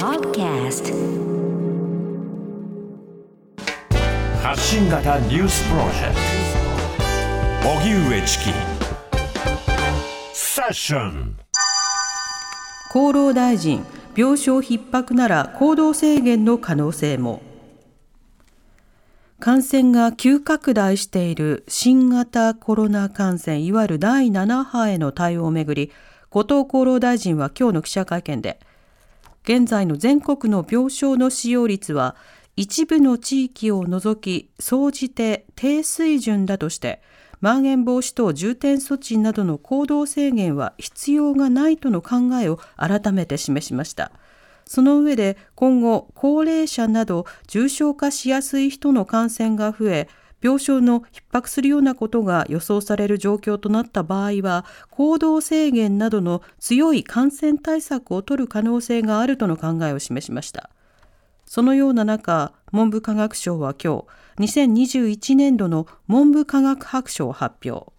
Podcast 発信型ニュースプロジェクト荻上チキセッション。厚労大臣、病床逼迫なら行動制限の可能性も。感染が急拡大している新型コロナ感染、いわゆる第7波への対応をめぐり、後藤厚労大臣は今日の記者会見で、現在の全国の病床の使用率は一部の地域を除き総じて低水準だとして、まん延防止等重点措置などの行動制限は必要がないとの考えを改めて示しました。その上で、今後高齢者など重症化しやすい人の感染が増え、病床の逼迫するようなことが予想される状況となった場合は、行動制限などの強い感染対策を取る可能性があるとの考えを示しました。そのような中、文部科学省は今日、2021年度の文部科学白書を発表。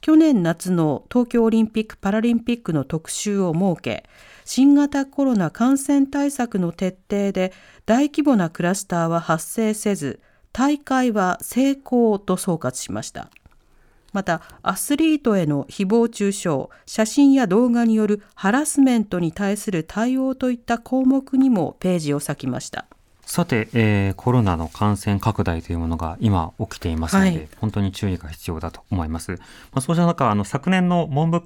去年夏の東京オリンピック・パラリンピックの特集を設け、新型コロナ感染対策の徹底で大規模なクラスターは発生せず、大会は成功と総括しました。また、アスリートへの誹謗中傷、写真や動画によるハラスメントに対する対応といった項目にもページを割きました。さて、コロナの感染拡大というものが今起きていますので、はい、本当に注意が必要だと思います。そうした中、昨年度の文部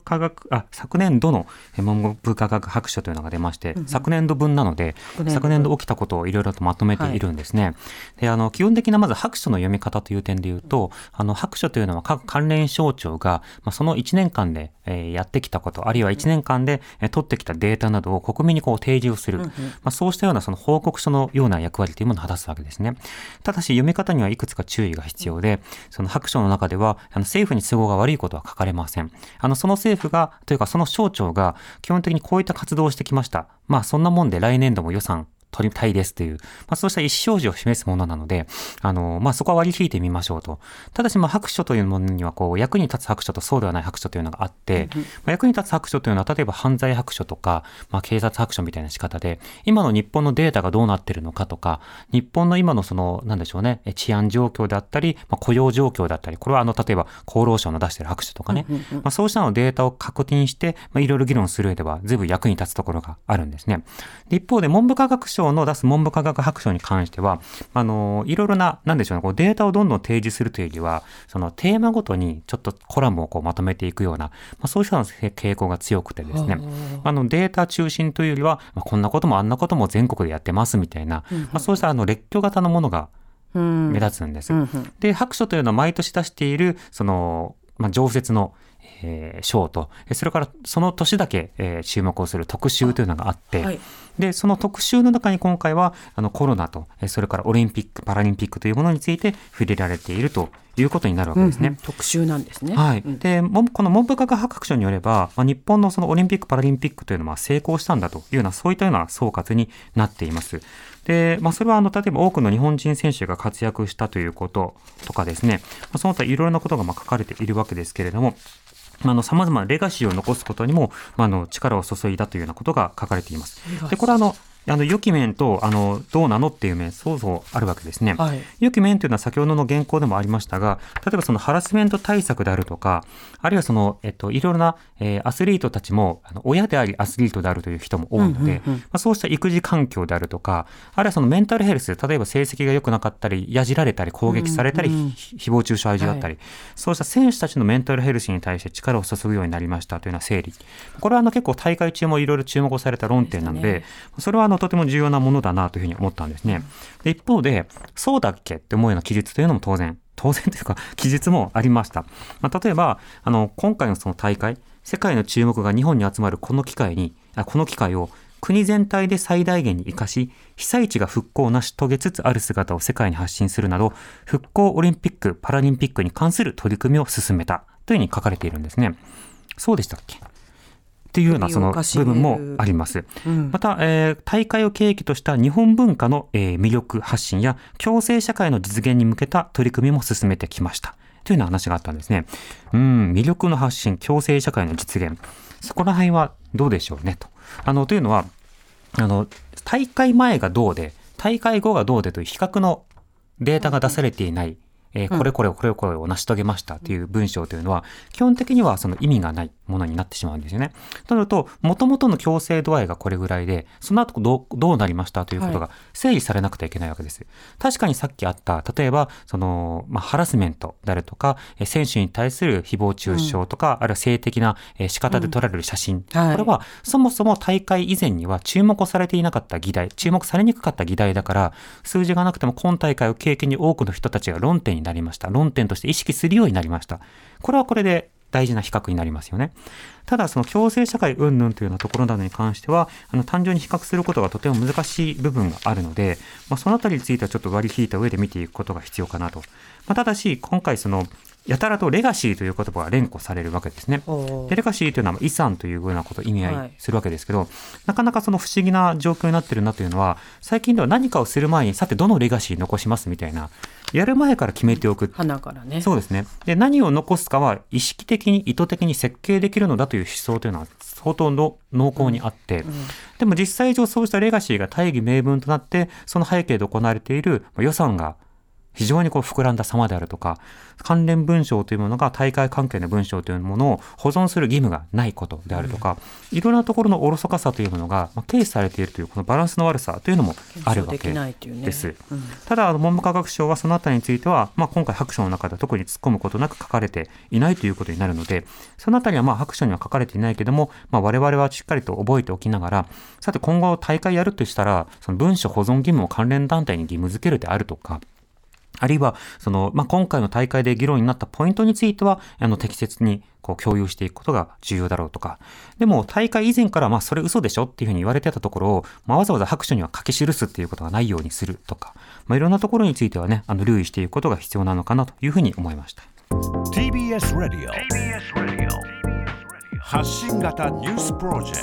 科学白書というのが出まして、昨年度分なので、昨年度起きたことをいろいろとまとめているんですね。はい、で、基本的なまず白書の読み方という点でいうと、白書というのは各関連省庁が、その1年間で、やってきたこと、あるいは1年間で、取ってきたデータなどを国民にこう提示をする、そうしたようなその報告書のような役割というものを果たすわけですね。ただし読み方にはいくつか注意が必要で、その白書の中では政府に都合が悪いことは書かれません。その政府がというかその省庁が基本的にこういった活動をしてきました。そんなもんで来年度も予算取りたいですという、そうした意思表示を示すものなので、そこは割り引いてみましょうと。ただし、白書というものにはこう役に立つ白書とそうではない白書というのがあって、役に立つ白書というのは例えば犯罪白書とか、警察白書みたいな仕方で、今の日本のデータがどうなっているのかとか、日本の今のそのなんでしょうね、治安状況であったり、雇用状況だったり、これは例えば厚労省の出している白書とかね、そうしたのデータを確認して、いろいろ議論する上では随分役に立つところがあるんですね。で、一方で文部科学省の出す文部科学白書に関しては、いろいろな、なんでしょうね、こうデータをどんどん提示するというよりは、そのテーマごとにちょっとコラムをこうまとめていくような、そうした傾向が強くてですね、データ中心というよりは、こんなこともあんなことも全国でやってますみたいな、そうした列挙型のものが目立つんです。で、白書というのは毎年出しているその、常設の賞と、それからその年だけ、注目をする特集というのがあって、でその特集の中に今回はコロナと、それからオリンピック・パラリンピックというものについて触れられているということになるわけですね。特集なんですね。で、この文部科学白書によれば、日本のそのオリンピック・パラリンピックというのは成功したんだというような、そういったような総括になっています。で、それは例えば多くの日本人選手が活躍したということとかですね、その他いろいろなことが書かれているわけですけれども、様々なレガシーを残すことにも、力を注いだというようなことが書かれています。で、これは良き面とどうなのっていう面、そうそうあるわけですね。良き面というのは先ほどの原稿でもありましたが、例えばそのハラスメント対策であるとか、あるいはその、いろいろな、アスリートたちも親でありアスリートであるという人も多いので、そうした育児環境であるとか、あるいはそのメンタルヘルス、例えば成績が良くなかったり、やじられたり攻撃されたり、誹謗中傷やじだったり、そうした選手たちのメンタルヘルスに対して力を注ぐようになりましたというような整理、これは結構大会中もいろいろ注目をされた論点なので、それはとても重要なものだなというふうに思ったんですね。で、一方でそうだっけって思うような記述というのも当然というか記述もありました。例えば今回のその大会、世界の注目が日本に集まるこの機会を国全体で最大限に生かし、被災地が復興を成し遂げつつある姿を世界に発信するなど、復興オリンピック・パラリンピックに関する取り組みを進めたというふうに書かれているんですね。そうでしたっけというようなその部分もあります。また、大会を契機とした日本文化の、魅力発信や共生社会の実現に向けた取り組みも進めてきましたというような話があったんですね。魅力の発信、共生社会の実現、そこら辺はどうでしょうねと。というのは大会前がどうで大会後がどうでという比較のデータが出されていない、これを成し遂げましたという文章というのは基本的にはその意味がないものになってしまうんですよね。となると元々の強制度合いがこれぐらいでその後どうなりましたということが整理されなくてはいけないわけです、はい、確かにさっきあった例えばその、ハラスメントであるとか選手に対する誹謗中傷とか、あるいは性的な仕方で撮られる写真、これはそもそも大会以前には注目されていなかった議題、注目されにくかった議題だから数字がなくても今大会を経験に多くの人たちが論点になりました、論点として意識するようになりました。これはこれで大事な比較になりますよね。ただその共生社会云々というようなところなどに関しては単純に比較することがとても難しい部分があるので、そのあたりについてはちょっと割り引いた上で見ていくことが必要かなと、ただし今回そのやたらとレガシーという言葉が連呼されるわけですね。でレガシーというのは遺産というようなことを意味合いするわけですけど、なかなかその不思議な状況になっているなというのは、最近では何かをする前にさてどのレガシー残しますみたいな、やる前から決めておく、花からね。そうですね。で何を残すかは意識的に意図的に設計できるのだという思想というのは相当の濃厚にあって、でも実際上そうしたレガシーが大義名分となってその背景で行われている予算が非常に膨らんだ様であるとか、関連文章というものが大会関係の文章というものを保存する義務がないことであるとか、いろんなところのおろそかさというものが軽視されているという、このバランスの悪さというのもあるわけです、ただ文部科学省はそのあたりについては、今回白書の中では特に突っ込むことなく書かれていないということになるので、そのあたりは白書には書かれていないけども、我々はしっかりと覚えておきながら、さて今後大会やるとしたらその文書保存義務を関連団体に義務付けるであるとか、あるいはその、今回の大会で議論になったポイントについては適切に共有していくことが重要だろうとか、でも大会以前からそれ嘘でしょっていうふうに言われてたところを、わざわざ白書には書き記すっていうことがないようにするとか、いろんなところについてはね留意していくことが必要なのかなというふうに思いました。 TBS Radio 発信型ニュースプロジェク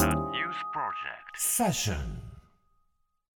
トセッション。